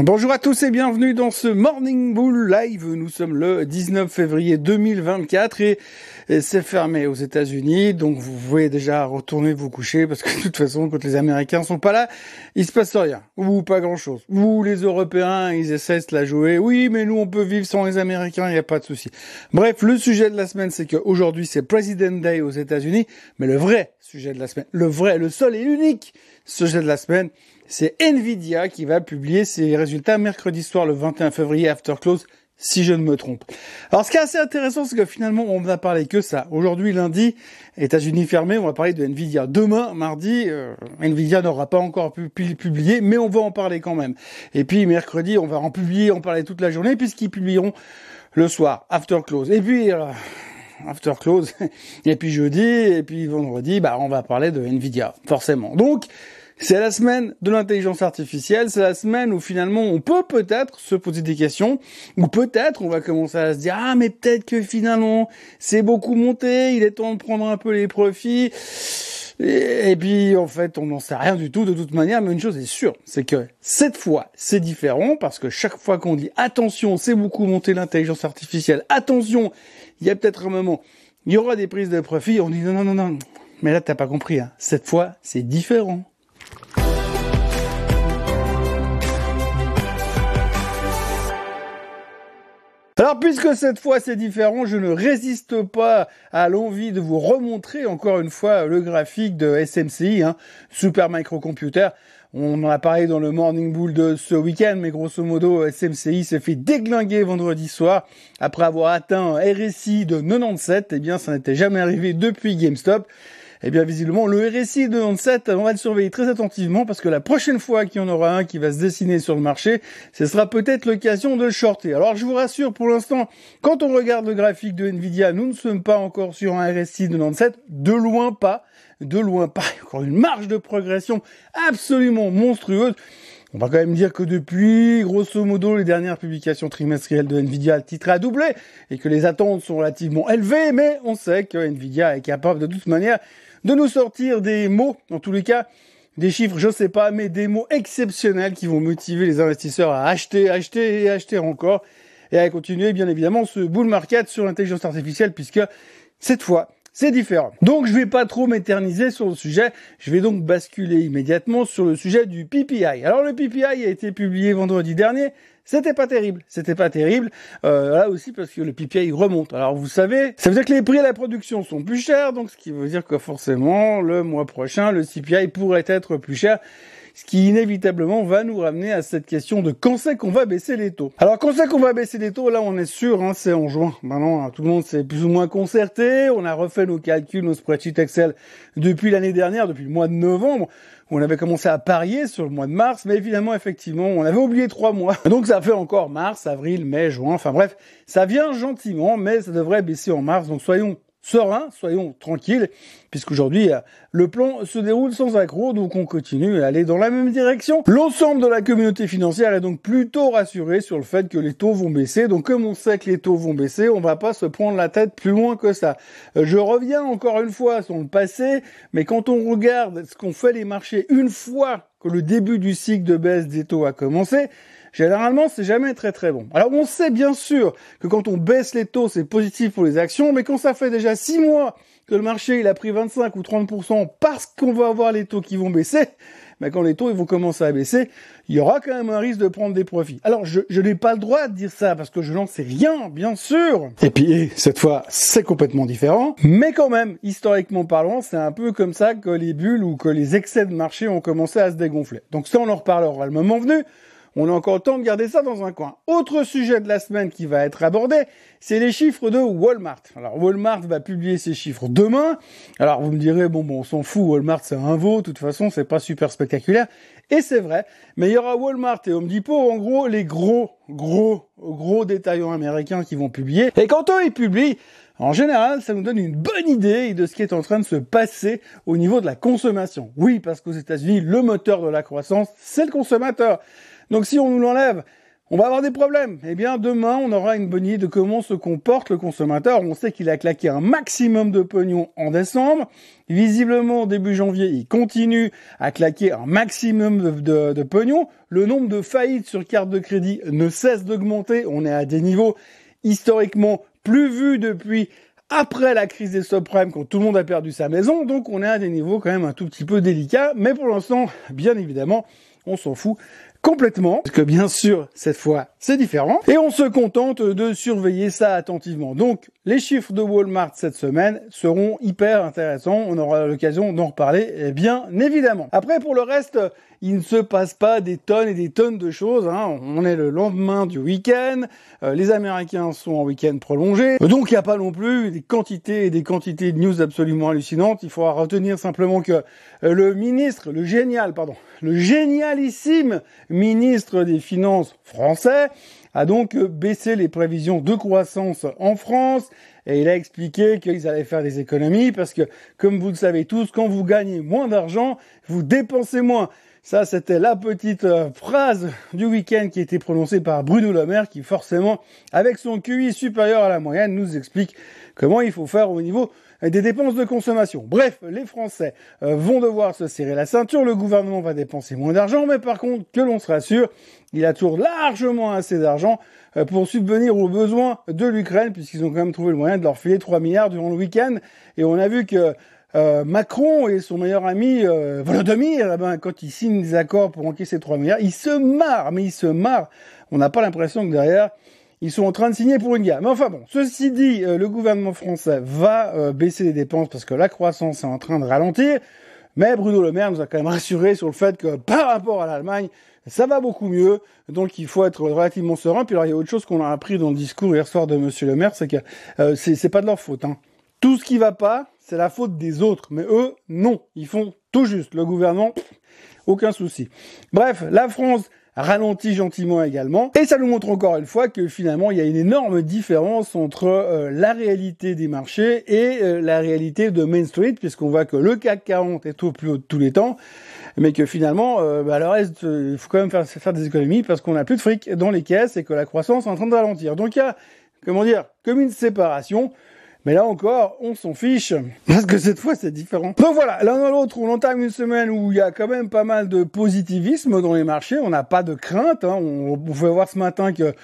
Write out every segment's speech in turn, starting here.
Bonjour à tous et bienvenue dans ce Morning Bull Live. Nous sommes le 19 février 2024 et c'est fermé aux États-Unis. Donc vous pouvez déjà retourner vous coucher parce que de toute façon, quand les Américains sont pas là, il se passe rien ou pas grand-chose. Ou les Européens, ils essaient de la jouer. Oui, mais nous, on peut vivre sans les Américains, il n'y a pas de souci. Bref, le sujet de la semaine, c'est qu'aujourd'hui, c'est President Day aux États-Unis. Mais le vrai sujet de la semaine, le vrai, le seul et unique sujet de la semaine, c'est NVIDIA qui va publier ses résultats mercredi soir, le 21 février, after close, si je ne me trompe. Alors, ce qui est assez intéressant, c'est que finalement, on n'a parlé que ça. Aujourd'hui, lundi, États-Unis fermés, on va parler de NVIDIA. Demain, mardi, NVIDIA n'aura pas encore publié, mais on va en parler quand même. Et puis, mercredi, on va en publier, en parler toute la journée, puisqu'ils publieront le soir, after close. Et puis... after close, et puis jeudi, et puis vendredi, bah on va parler de NVIDIA, forcément. Donc, c'est la semaine de l'intelligence artificielle, c'est la semaine où finalement on peut peut-être se poser des questions, ou peut-être on va commencer à se dire « Ah, mais peut-être que finalement, c'est beaucoup monté, il est temps de prendre un peu les profits. » Et puis, en fait, on n'en sait rien du tout de toute manière, mais une chose est sûre, c'est que cette fois, c'est différent, parce que chaque fois qu'on dit « Attention, c'est beaucoup monté l'intelligence artificielle, attention, il y a peut-être un moment, il y aura des prises de profit », on dit « Non, non, non, non, mais là, t'as pas compris, hein. Cette fois, c'est différent. » Alors, puisque cette fois c'est différent, je ne résiste pas à l'envie de vous remontrer encore une fois le graphique de SMCI, hein, Super Micro Computer. On en a parlé dans le Morning Bull de ce week-end, mais grosso modo, SMCI s'est fait déglinguer vendredi soir. Après avoir atteint un RSI de 97, eh bien, ça n'était jamais arrivé depuis GameStop. Eh bien, visiblement, le RSI de 97, on va le surveiller très attentivement parce que la prochaine fois qu'il y en aura un qui va se dessiner sur le marché, ce sera peut-être l'occasion de le shorter. Alors, je vous rassure, pour l'instant, quand on regarde le graphique de NVIDIA, nous ne sommes pas encore sur un RSI de 97, de loin pas, il y a encore une marge de progression absolument monstrueuse. On va quand même dire que depuis, grosso modo, les dernières publications trimestrielles de NVIDIA, le titre a doublé et que les attentes sont relativement élevées, mais on sait que NVIDIA est capable de toute manière de nous sortir des mots, en tous les cas, des chiffres, je sais pas, mais des mots exceptionnels qui vont motiver les investisseurs à acheter, acheter et acheter encore et à continuer, bien évidemment, ce bull market sur l'intelligence artificielle puisque cette fois, c'est différent. Donc, je vais pas trop m'éterniser sur le sujet. Je vais donc basculer immédiatement sur le sujet du PPI. Alors, le PPI a été publié vendredi dernier. C'était pas terrible. Là aussi parce que le PPI remonte. Alors, vous savez, ça veut dire que les prix à la production sont plus chers. Donc, ce qui veut dire que forcément, le mois prochain, le CPI pourrait être plus cher. Ce qui inévitablement va nous ramener à cette question de quand c'est qu'on va baisser les taux. Alors quand c'est qu'on va baisser les taux, là on est sûr, hein, c'est en juin. Maintenant, hein, tout le monde s'est plus ou moins concerté, on a refait nos calculs, nos spreadsheets Excel depuis l'année dernière, depuis le mois de novembre, où on avait commencé à parier sur le mois de mars, mais finalement, effectivement, on avait oublié 3 mois. Donc ça fait encore mars, avril, mai, juin, enfin bref, ça vient gentiment, mais ça devrait baisser en mars, donc soyons serein, soyons tranquilles, puisqu'aujourd'hui, le plan se déroule sans accroc, donc on continue à aller dans la même direction. L'ensemble de la communauté financière est donc plutôt rassuré sur le fait que les taux vont baisser, donc comme on sait que les taux vont baisser, on va pas se prendre la tête plus loin que ça. Je reviens encore une fois sur le passé, mais quand on regarde ce qu'ont fait les marchés une fois que le début du cycle de baisse des taux a commencé, généralement, c'est jamais très très bon. Alors, on sait bien sûr que quand on baisse les taux, c'est positif pour les actions, mais quand ça fait déjà 6 mois que le marché il a pris 25 ou 30% parce qu'on va avoir les taux qui vont baisser, ben quand les taux ils vont commencer à baisser, il y aura quand même un risque de prendre des profits. Alors, je n'ai pas le droit de dire ça parce que je n'en sais rien, bien sûr. Et puis, cette fois, c'est complètement différent. Mais quand même, historiquement parlant, c'est un peu comme ça que les bulles ou que les excès de marché ont commencé à se dégonfler. Donc ça, on en reparlera le moment venu. On a encore le temps de garder ça dans un coin. Autre sujet de la semaine qui va être abordé, c'est les chiffres de Walmart. Alors, Walmart va publier ses chiffres demain. Alors, vous me direz, bon, on s'en fout, Walmart, c'est un veau, de toute façon, c'est pas super spectaculaire. Et c'est vrai. Mais il y aura Walmart et Home Depot, en gros, les gros détaillants américains qui vont publier. Et quand eux, ils publient, en général, ça nous donne une bonne idée de ce qui est en train de se passer au niveau de la consommation. Oui, parce qu'aux États-Unis, le moteur de la croissance, c'est le consommateur. Donc si on nous l'enlève, On va avoir des problèmes. Eh bien, demain, on aura une bonne idée de comment se comporte le consommateur. On sait qu'il a claqué un maximum de pognon en décembre. Visiblement, début janvier, il continue à claquer un maximum de pognon. Le nombre de faillites sur carte de crédit ne cesse d'augmenter. On est à des niveaux historiquement plus vus depuis après la crise des subprimes, quand tout le monde a perdu sa maison. Donc, on est à des niveaux quand même un tout petit peu délicats. Mais pour l'instant, bien évidemment, on s'en fout complètement, parce que bien sûr, cette fois, c'est différent, et on se contente de surveiller ça attentivement. Donc, les chiffres de Walmart cette semaine seront hyper intéressants, on aura l'occasion d'en reparler, bien évidemment. Après, pour le reste, il ne se passe pas des tonnes et des tonnes de choses, hein. On est le lendemain du week-end, les Américains sont en week-end prolongé, donc il n'y a pas non plus des quantités et des quantités de news absolument hallucinantes. Il faudra retenir simplement que le ministre, le génialissime ministre des Finances français a donc baissé les prévisions de croissance en France, et il a expliqué qu'ils allaient faire des économies parce que, comme vous le savez tous, quand vous gagnez moins d'argent, vous dépensez moins. Ça, c'était la petite phrase du week-end qui a été prononcée par Bruno Le Maire, qui forcément, avec son QI supérieur à la moyenne, nous explique comment il faut faire au niveau des dépenses de consommation. Bref, les Français vont devoir se serrer la ceinture, le gouvernement va dépenser moins d'argent, mais par contre, que l'on se rassure, il a toujours largement assez d'argent pour subvenir aux besoins de l'Ukraine, puisqu'ils ont quand même trouvé le moyen de leur filer 3 milliards durant le week-end, et on a vu que Macron et son meilleur ami Volodymyr, quand ils signent des accords pour encaisser 3 milliards, ils se marrent, mais ils se marrent. On n'a pas l'impression que derrière, ils sont en train de signer pour une guerre. Mais enfin bon, ceci dit, le gouvernement français va baisser les dépenses parce que la croissance est en train de ralentir. Mais Bruno Le Maire nous a quand même rassuré sur le fait que par rapport à l'Allemagne, ça va beaucoup mieux, donc il faut être relativement serein. Puis alors il y a autre chose qu'on a appris dans le discours hier soir de Monsieur Le Maire, c'est que c'est pas de leur faute, hein. Tout ce qui va pas, c'est la faute des autres. Mais eux, non. Ils font tout juste. Le gouvernement, aucun souci. Bref, la France ralentit gentiment également. Et ça nous montre encore une fois que finalement, il y a une énorme différence entre la réalité des marchés et la réalité de Main Street, puisqu'on voit que le CAC 40 est au plus haut de tous les temps, mais que finalement, le reste, il faut quand même faire des économies parce qu'on n'a plus de fric dans les caisses et que la croissance est en train de ralentir. Donc il y a, comme une séparation. Mais là encore, on s'en fiche, parce que cette fois, c'est différent. Donc voilà, l'un dans l'autre, on entame une semaine où il y a quand même pas mal de positivisme dans les marchés, on n'a pas de crainte, hein. On pouvait voir ce matin que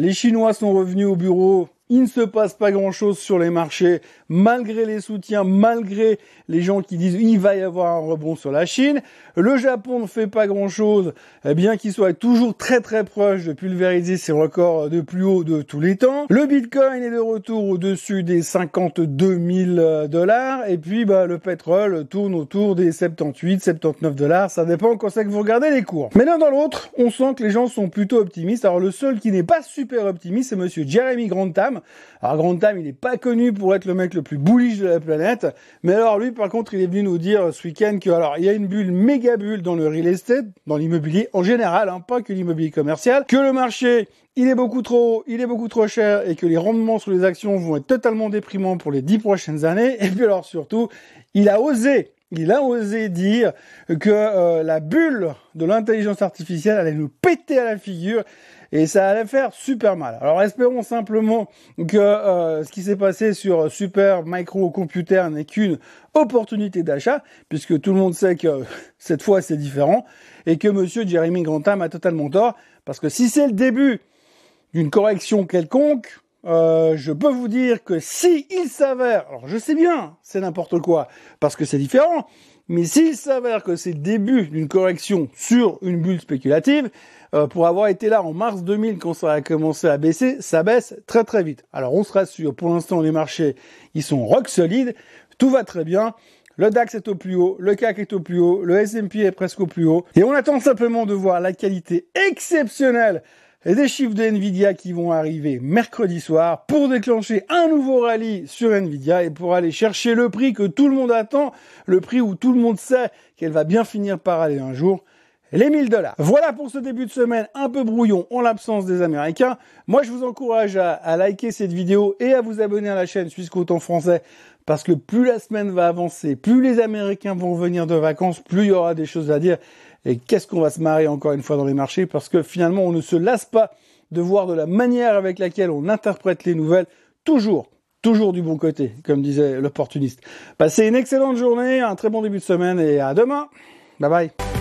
les Chinois sont revenus au bureau, il ne se passe pas grand-chose sur les marchés, malgré les soutiens, malgré les gens qui disent il va y avoir un rebond sur la Chine. Le Japon ne fait pas grand-chose, bien qu'il soit toujours très très proche de pulvériser ses records de plus haut de tous les temps. Le Bitcoin est de retour au-dessus des 52 000 $, et puis le pétrole tourne autour des 78, 79 $, ça dépend quand c'est que vous regardez les cours. Mais l'un dans l'autre, on sent que les gens sont plutôt optimistes. Alors le seul qui n'est pas super optimiste, c'est Monsieur Jeremy Grantham. Alors Grantham, il n'est pas connu pour être le mec le plus bullish de la planète, mais alors lui, par contre, il est venu nous dire ce week-end que, alors, il y a une bulle, méga bulle dans le real estate, dans l'immobilier en général, hein, pas que l'immobilier commercial, que le marché, il est beaucoup trop haut, il est beaucoup trop cher, et que les rendements sur les actions vont être totalement déprimants pour les 10 prochaines années, et puis alors surtout, il a osé dire que la bulle de l'intelligence artificielle allait nous péter à la figure et ça allait faire super mal. Alors espérons simplement que ce qui s'est passé sur Super Micro Computer n'est qu'une opportunité d'achat, puisque tout le monde sait que cette fois c'est différent et que Monsieur Jeremy Grantham a totalement tort, parce que si c'est le début d'une correction quelconque, je peux vous dire que si il s'avère, alors je sais bien, c'est n'importe quoi, parce que c'est différent, mais s'il s'avère que c'est le début d'une correction sur une bulle spéculative, pour avoir été là en mars 2000 quand ça a commencé à baisser, ça baisse très très vite. Alors on se rassure, pour l'instant les marchés, ils sont rock solides, tout va très bien. Le DAX est au plus haut, le CAC est au plus haut, le S&P est presque au plus haut, et on attend simplement de voir la qualité exceptionnelle et des chiffres de NVIDIA qui vont arriver mercredi soir pour déclencher un nouveau rallye sur NVIDIA et pour aller chercher le prix que tout le monde attend, le prix où tout le monde sait qu'elle va bien finir par aller un jour, les 1000 $. Voilà pour ce début de semaine un peu brouillon en l'absence des Américains. Moi, je vous encourage à liker cette vidéo et à vous abonner à la chaîne Swissquote en français parce que plus la semaine va avancer, plus les Américains vont venir de vacances, plus il y aura des choses à dire. Et qu'est-ce qu'on va se marrer encore une fois dans les marchés, parce que finalement, on ne se lasse pas de voir de la manière avec laquelle on interprète les nouvelles, toujours du bon côté, comme disait l'opportuniste. Passez une excellente journée, un très bon début de semaine et à demain. Bye bye.